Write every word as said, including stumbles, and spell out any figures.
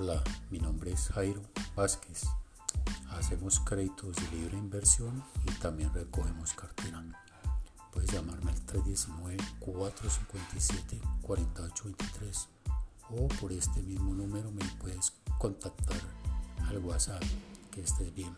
Hola, mi nombre es Jairo Vázquez. Hacemos créditos de libre inversión y también recogemos cartera. Puedes llamarme al tres uno nueve, cuatro cinco siete, cuatro ocho dos tres o por este mismo número me puedes contactar al WhatsApp. Que estés bien.